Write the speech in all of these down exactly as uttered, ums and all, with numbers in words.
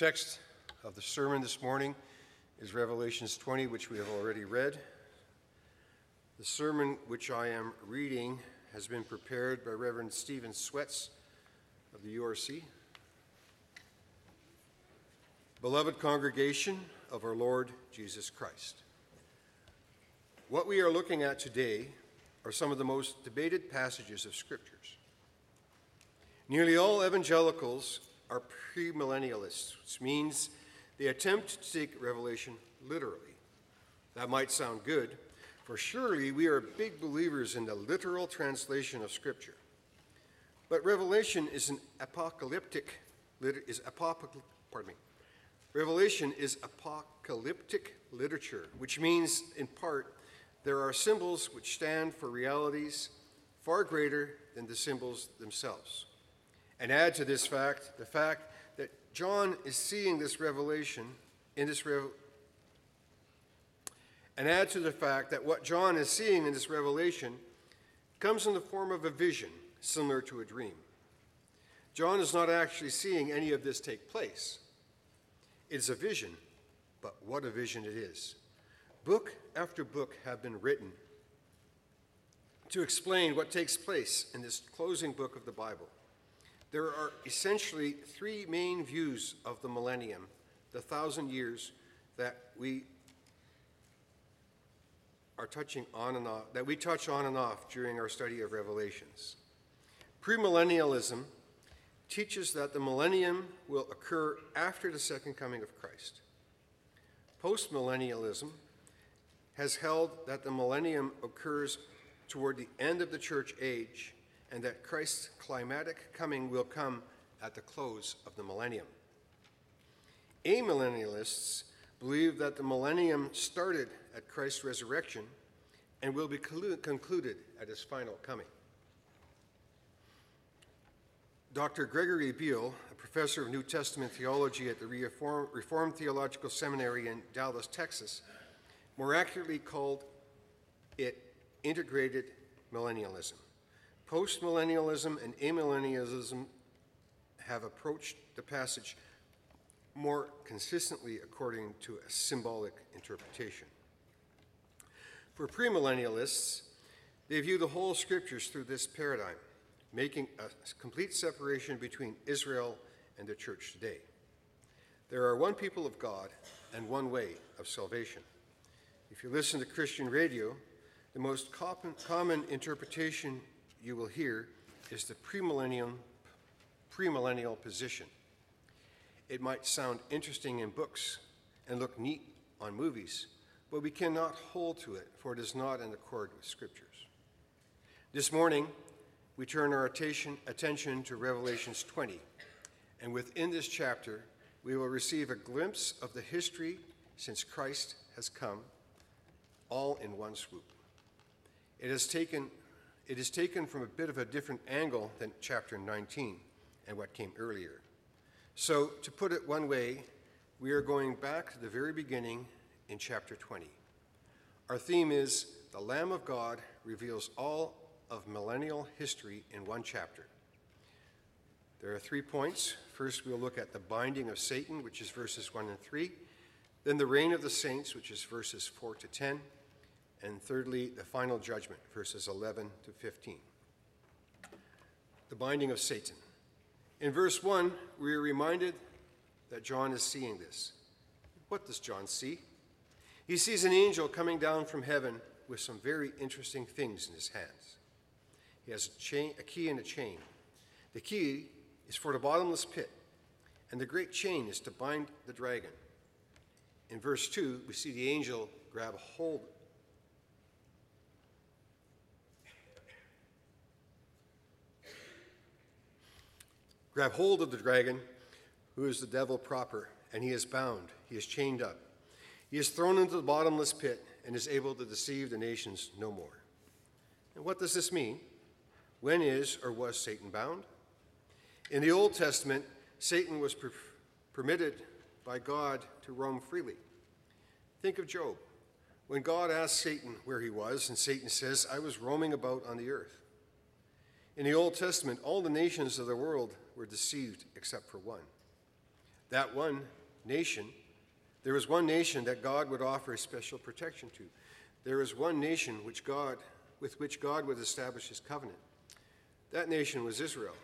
The text of the sermon this morning is Revelation twenty, which we have already read. The sermon which I am reading has been prepared by Reverend Stephen Swets of the U R C. Beloved congregation of our Lord Jesus Christ, what we are looking at today are some of the most debated passages of scriptures. Nearly all evangelicals are premillennialists, which means they attempt to take Revelation literally. That might sound good, for surely we are big believers in the literal translation of Scripture. But Revelation is an apocalyptic, is apocalyptic, pardon me. Revelation is apocalyptic literature, which means, in part, there are symbols which stand for realities far greater than the symbols themselves. And add to this fact the fact that John is seeing this revelation in this revel and add to the fact that what John is seeing in this revelation comes in the form of a vision similar to a dream. John is not actually seeing any of this take place. It's a vision, but what a vision it is. Book after book have been written to explain what takes place in this closing book of the Bible. There are essentially three main views of the millennium, the thousand years that we are touching on and off, that we touch on and off during our study of Revelations. Premillennialism teaches that the millennium will occur after the second coming of Christ. Postmillennialism has held that the millennium occurs toward the end of the church age, and that Christ's climatic coming will come at the close of the millennium. Amillennialists believe that the millennium started at Christ's resurrection and will be concluded at his final coming. Doctor Gregory Beale, a professor of New Testament theology at the Reformed Theological Seminary in Dallas, Texas, more accurately called it integrated millennialism. Postmillennialism and amillennialism have approached the passage more consistently according to a symbolic interpretation. For premillennialists, they view the whole scriptures through this paradigm, making a complete separation between Israel and the church today. There are one people of God and one way of salvation. If you listen to Christian radio, the most common interpretation you will hear is the premillennial, premillennial position. It might sound interesting in books and look neat on movies, but we cannot hold to it, for it is not in accord with scriptures. This morning, we turn our attention, attention to Revelations twenty, and within this chapter, we will receive a glimpse of the history since Christ has come, all in one swoop. It has taken It is taken from a bit of a different angle than chapter nineteen and what came earlier. So, to put it one way, we are going back to the very beginning in chapter twenty. Our theme is, the Lamb of God reveals all of millennial history in one chapter. There are three points. First, we'll look at the binding of Satan, which is verses one and three. Then the reign of the saints, which is verses four to ten. And thirdly, the final judgment, verses eleven to fifteen. The binding of Satan. In verse one, we are reminded that John is seeing this. What does John see? He sees an angel coming down from heaven with some very interesting things in his hands. He has a, chain, a key and a chain. The key is for the bottomless pit, and the great chain is to bind the dragon. In verse two, we see the angel grab a hold of Grab hold of the dragon, who is the devil proper, and he is bound, he is chained up. He is thrown into the bottomless pit and is able to deceive the nations no more. And what does this mean? When is or was Satan bound? In the Old Testament, Satan was per permitted by God to roam freely. Think of Job. When God asked Satan where he was, and Satan says, "I was roaming about on the earth." In the Old Testament, all the nations of the world were deceived except for one. that one nation, there is one nation that God would offer a special protection to. There is one nation which God, with which God would establish his covenant. That nation was Israel,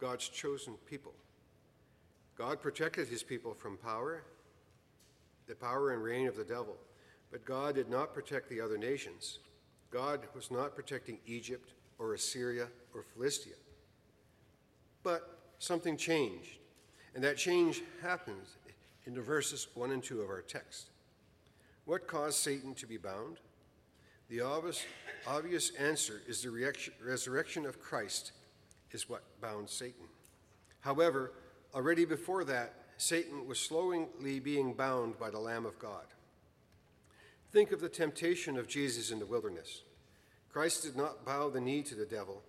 God's chosen people. God protected his people from power, the power and reign of the devil, but God did not protect the other nations. God was not protecting Egypt or Assyria or Philistia. But something changed, and that change happens in the verses one and two of our text. What caused Satan to be bound? The obvious, obvious answer is the reaction, resurrection of Christ is what bound Satan. However, already before that, Satan was slowly being bound by the Lamb of God. Think of the temptation of Jesus in the wilderness. Christ did not bow the knee to the devil,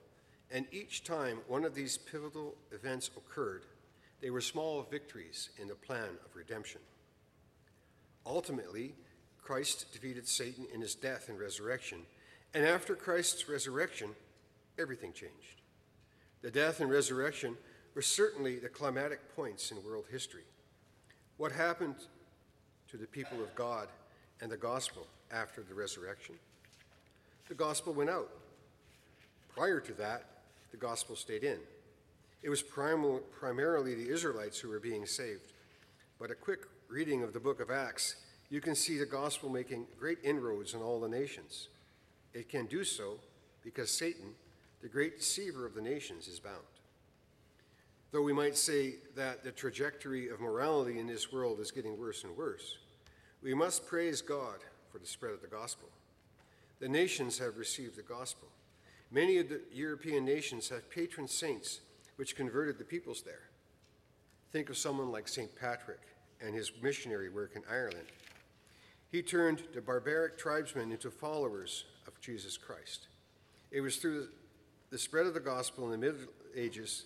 and each time one of these pivotal events occurred, they were small victories in the plan of redemption. Ultimately, Christ defeated Satan in his death and resurrection, and after Christ's resurrection, everything changed. The death and resurrection were certainly the climatic points in world history. What happened to the people of God and the gospel after the resurrection? The gospel went out. Prior to that, the gospel stayed in. It was prim- primarily the Israelites who were being saved, but a quick reading of the book of Acts, you can see the gospel making great inroads in all the nations. It can do so because Satan, the great deceiver of the nations, is bound. Though we might say that the trajectory of morality in this world is getting worse and worse, we must praise God for the spread of the gospel. The nations have received the gospel. Many of the European nations have patron saints which converted the peoples there. Think of someone like Saint Patrick and his missionary work in Ireland. He turned the barbaric tribesmen into followers of Jesus Christ. It was through the spread of the gospel in the Middle Ages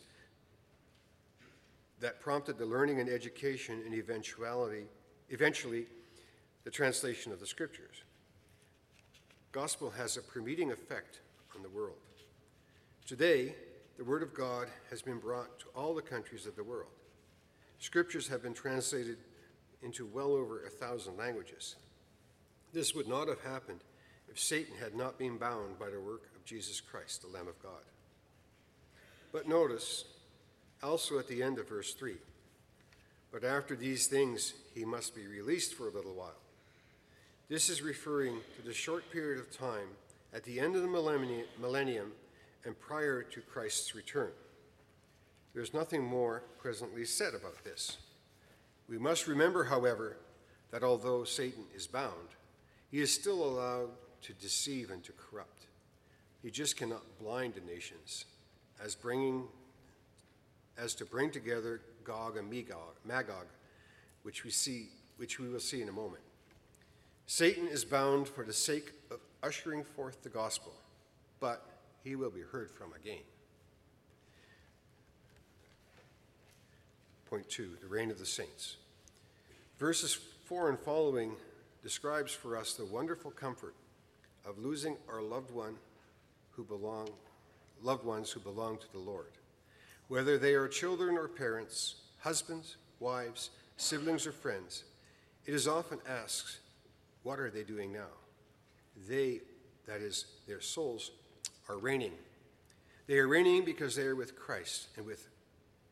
that prompted the learning and education and eventuality, eventually the translation of the scriptures. Gospel has a permeating effect on the world. Today, the word of God has been brought to all the countries of the world. Scriptures have been translated into well over a thousand languages. This would not have happened if Satan had not been bound by the work of Jesus Christ, the Lamb of God. But notice, also at the end of verse three, but after these things he must be released for a little while. This is referring to the short period of time at the end of the millennium and prior to Christ's return. There's nothing more presently said about this. We must remember, however, that although Satan is bound, he is still allowed to deceive and to corrupt. He just cannot blind the nations as bringing as to bring together Gog and Magog, which we see, which we will see in a moment. Satan is bound for the sake of ushering forth the gospel, but he will be heard from again. Point two, the reign of the saints. Verses four and following describes for us the wonderful comfort of losing our loved one who belong, loved ones who belong to the Lord. Whether they are children or parents, husbands, wives, siblings, or friends, it is often asked, what are they doing now? They, that is, their souls, are reigning. They are reigning because they are with Christ, and with,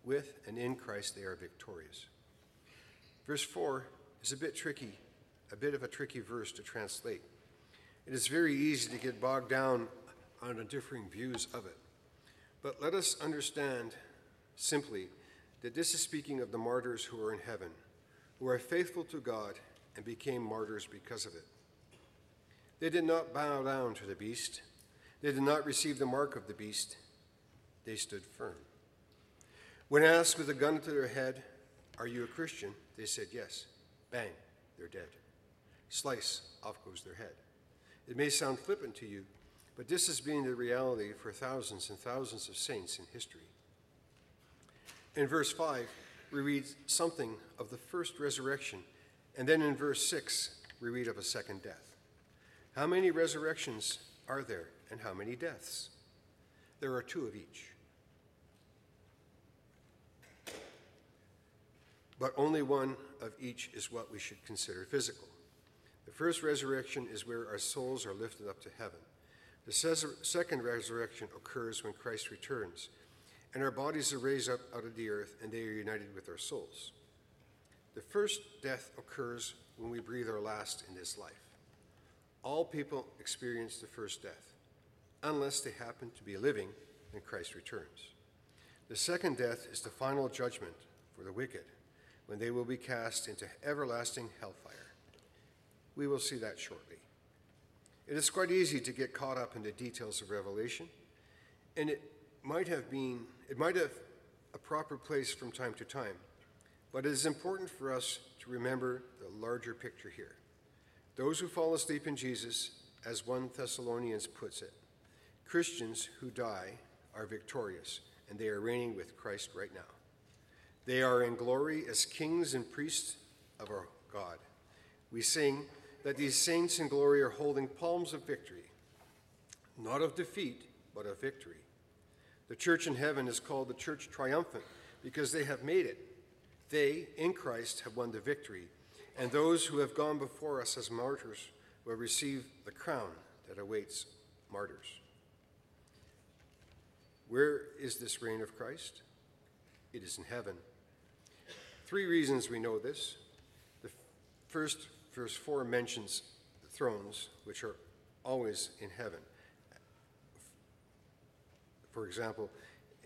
with and in Christ they are victorious. Verse four is a bit tricky, a bit of a tricky verse to translate. It is very easy to get bogged down on the differing views of it. But let us understand simply that this is speaking of the martyrs who are in heaven, who are faithful to God and became martyrs because of it. They did not bow down to the beast. They did not receive the mark of the beast. They stood firm. When asked with a gun to their head, are you a Christian? They said yes. Bang, they're dead. Slice, off goes their head. It may sound flippant to you, but this has been the reality for thousands and thousands of saints in history. In verse five, we read something of the first resurrection, and then in verse six, we read of a second death. How many resurrections are there, and how many deaths? There are two of each. but only one of each is what we should consider physical. The first resurrection is where our souls are lifted up to heaven. The second resurrection occurs when Christ returns, and our bodies are raised up out of the earth, and they are united with our souls. The first death occurs when we breathe our last in this life. All people experience the first death, unless they happen to be living when Christ returns. The second death is the final judgment for the wicked, when they will be cast into everlasting hellfire. We will see that shortly. It is quite easy to get caught up in the details of Revelation, and it might have been, it might have a proper place from time to time, but it is important for us to remember the larger picture here. Those who fall asleep in Jesus, as First Thessalonians puts it, Christians who die are victorious, and they are reigning with Christ right now. They are in glory as kings and priests of our God. We sing that these saints in glory are holding palms of victory, not of defeat, but of victory. The church in heaven is called the church triumphant because they have made it. They, in Christ, have won the victory, and those who have gone before us as martyrs will receive the crown that awaits martyrs. Where is this reign of Christ? It is in heaven. Three reasons we know this. The first, verse four mentions the thrones, which are always in heaven. For example,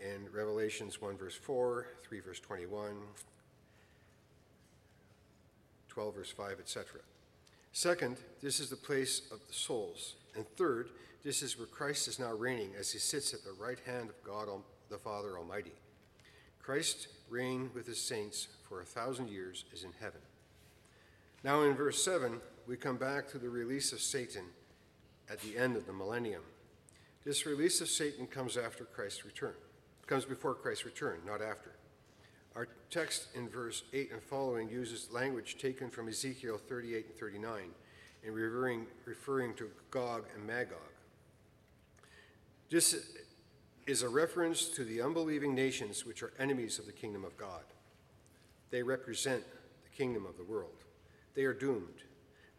in Revelations one, verse four, three, verse twenty-one, twelve, verse five, et cetera. Second, this is the place of the souls. And third, this is where Christ is now reigning as he sits at the right hand of God the Father Almighty. Christ reigned with his saints for a thousand years is in heaven. Now in verse seven, we come back to the release of Satan at the end of the millennium. This release of Satan comes after Christ's return, comes before Christ's return, not after. Our text in verse eight and following uses language taken from Ezekiel thirty-eight and thirty-nine in referring, referring to Gog and Magog. This is a reference to the unbelieving nations which are enemies of the kingdom of God. They represent the kingdom of the world. They are doomed.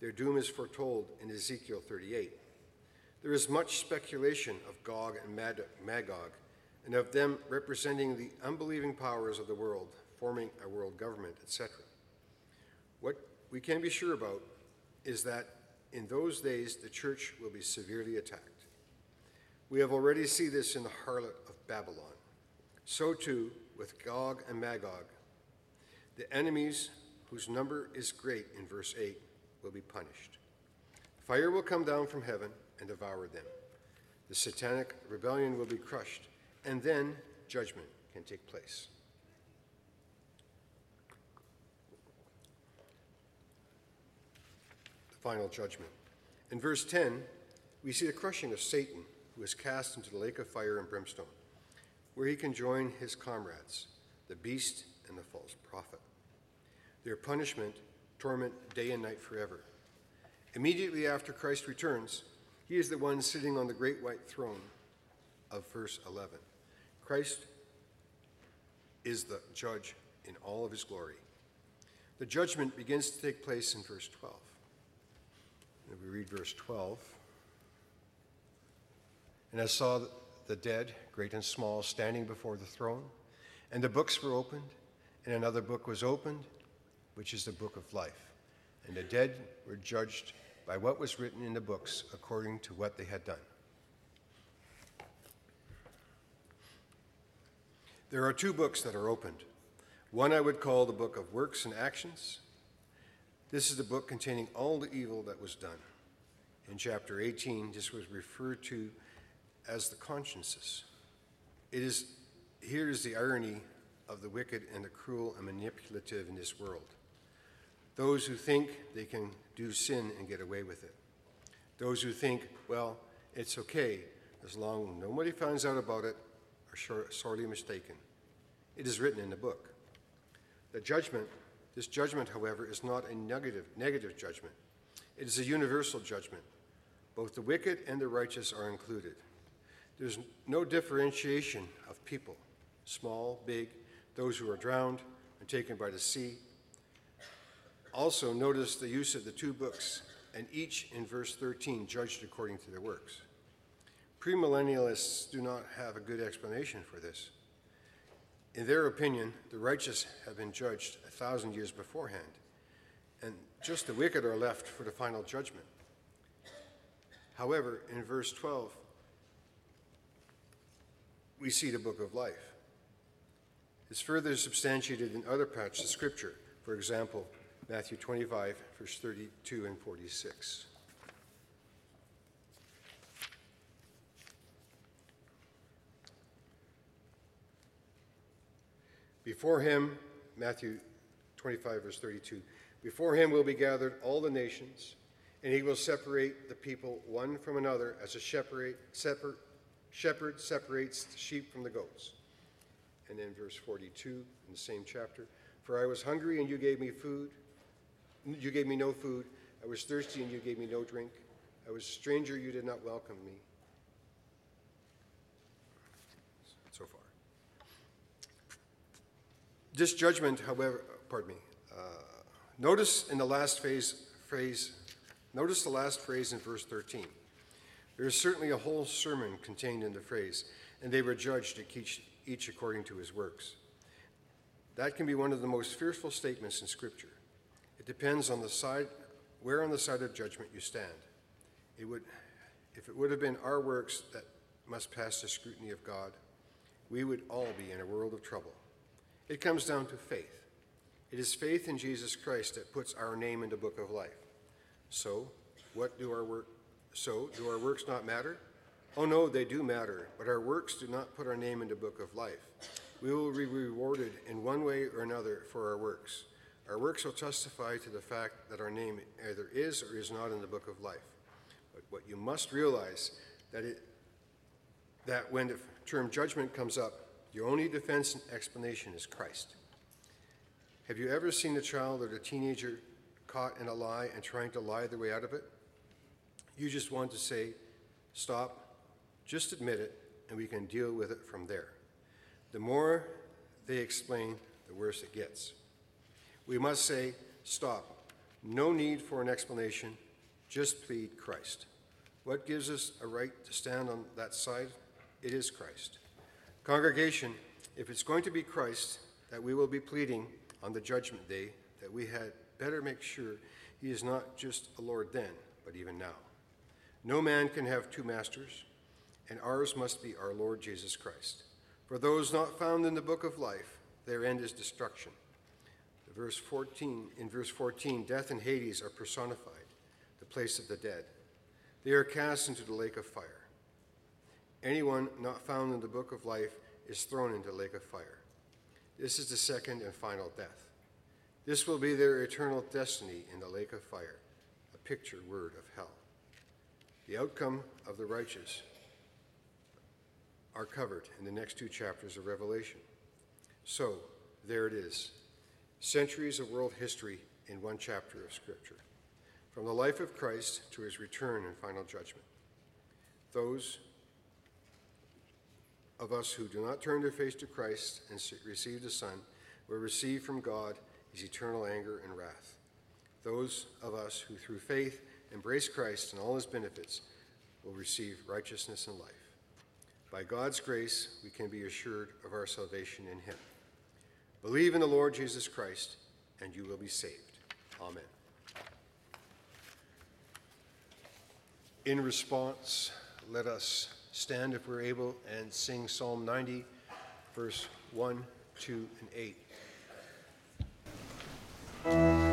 Their doom is foretold in Ezekiel thirty-eight. There is much speculation of Gog and Magog, and of them representing the unbelieving powers of the world, forming a world government, et cetera. What we can be sure about is that in those days, the church will be severely attacked. We have already seen this in the harlot of Babylon. So too with Gog and Magog. The enemies, whose number is great in verse eight, will be punished. Fire will come down from heaven and devour them. The satanic rebellion will be crushed, and then judgment can take place. The final judgment. In verse ten, we see the crushing of Satan, who is cast into the lake of fire and brimstone, where he can join his comrades, the beast and the false prophet. Their punishment, torment day and night forever. Immediately after Christ returns, he is the one sitting on the great white throne of verse eleven. Christ is the judge in all of his glory. The judgment begins to take place in verse twelve. And we read verse twelve. And I saw the dead, great and small, standing before the throne, and the books were opened, and another book was opened, which is the book of life. And the dead were judged by what was written in the books according to what they had done. There are two books that are opened. One I would call the book of works and actions. This is the book containing all the evil that was done. In chapter eighteen, this was referred to as the consciences. It is, here is the irony of the wicked and the cruel and manipulative in this world. Those who think they can do sin and get away with it. Those who think, well, it's okay, as long as nobody finds out about it, are sorely mistaken. It is written in the book. The judgment, this judgment, however, is not a negative, negative judgment. It is a universal judgment. Both the wicked and the righteous are included. There's no differentiation of people, small, big, those who are drowned, and taken by the sea. Also, notice the use of the two books, and each in verse thirteen judged according to their works. Premillennialists do not have a good explanation for this. In their opinion, the righteous have been judged a thousand years beforehand, and just the wicked are left for the final judgment. However, in verse twelve, we see the book of life. It's further substantiated in other parts of Scripture, for example, Matthew twenty-five, verse thirty-two and forty-six. Before him, Matthew twenty-five, verse thirty-two, before him will be gathered all the nations, and he will separate the people one from another as a shepherd, separ, shepherd separates the sheep from the goats. And then verse forty-two in the same chapter, for I was hungry and you gave me food, you gave me no food. I was thirsty and you gave me no drink. I was a stranger, you did not welcome me. So far. This judgment, however, pardon me, uh, notice in the last phase, phrase, notice the last phrase in verse thirteen. There is certainly a whole sermon contained in the phrase, and they were judged each, each according to his works. That can be one of the most fearful statements in Scripture. It depends on the side, where on the side of judgment you stand. It would, if it would have been our works that must pass the scrutiny of God, we would all be in a world of trouble. It comes down to faith. It is faith in Jesus Christ that puts our name in the book of life. So, what do our work? So, do our works not matter? Oh no, they do matter, but our works do not put our name in the book of life. We will be rewarded in one way or another for our works. Our works will testify to the fact that our name either is or is not in the book of life. But what you must realize that it that when the term judgment comes up, your only defense and explanation is Christ. Have you ever seen a child or a teenager caught in a lie and trying to lie their way out of it? You just want to say, stop, just admit it, and we can deal with it from there. The more they explain, the worse it gets. We must say, stop, no need for an explanation, just plead Christ. What gives us a right to stand on that side? It is Christ. Congregation, if it's going to be Christ that we will be pleading on the judgment day, that we had better make sure he is not just a Lord then, but even now. No man can have two masters, and ours must be our Lord Jesus Christ. For those not found in the book of life, their end is destruction. Verse fourteen, in verse fourteen, death and Hades are personified, the place of the dead. They are cast into the lake of fire. Anyone not found in the book of life is thrown into the lake of fire. This is the second and final death. This will be their eternal destiny in the lake of fire, a picture word of hell. The outcome of the righteous are covered in the next two chapters of Revelation. So, there it is. Centuries of world history in one chapter of Scripture, from the life of Christ to his return and final judgment. Those of us who do not turn their face to Christ and receive the Son will receive from God his eternal anger and wrath. Those of us who through faith embrace Christ and all his benefits will receive righteousness and life. By God's grace, we can be assured of our salvation in him. Believe in the Lord Jesus Christ, and you will be saved. Amen. In response, let us stand if we're able and sing Psalm ninety, verse one, two, and eight.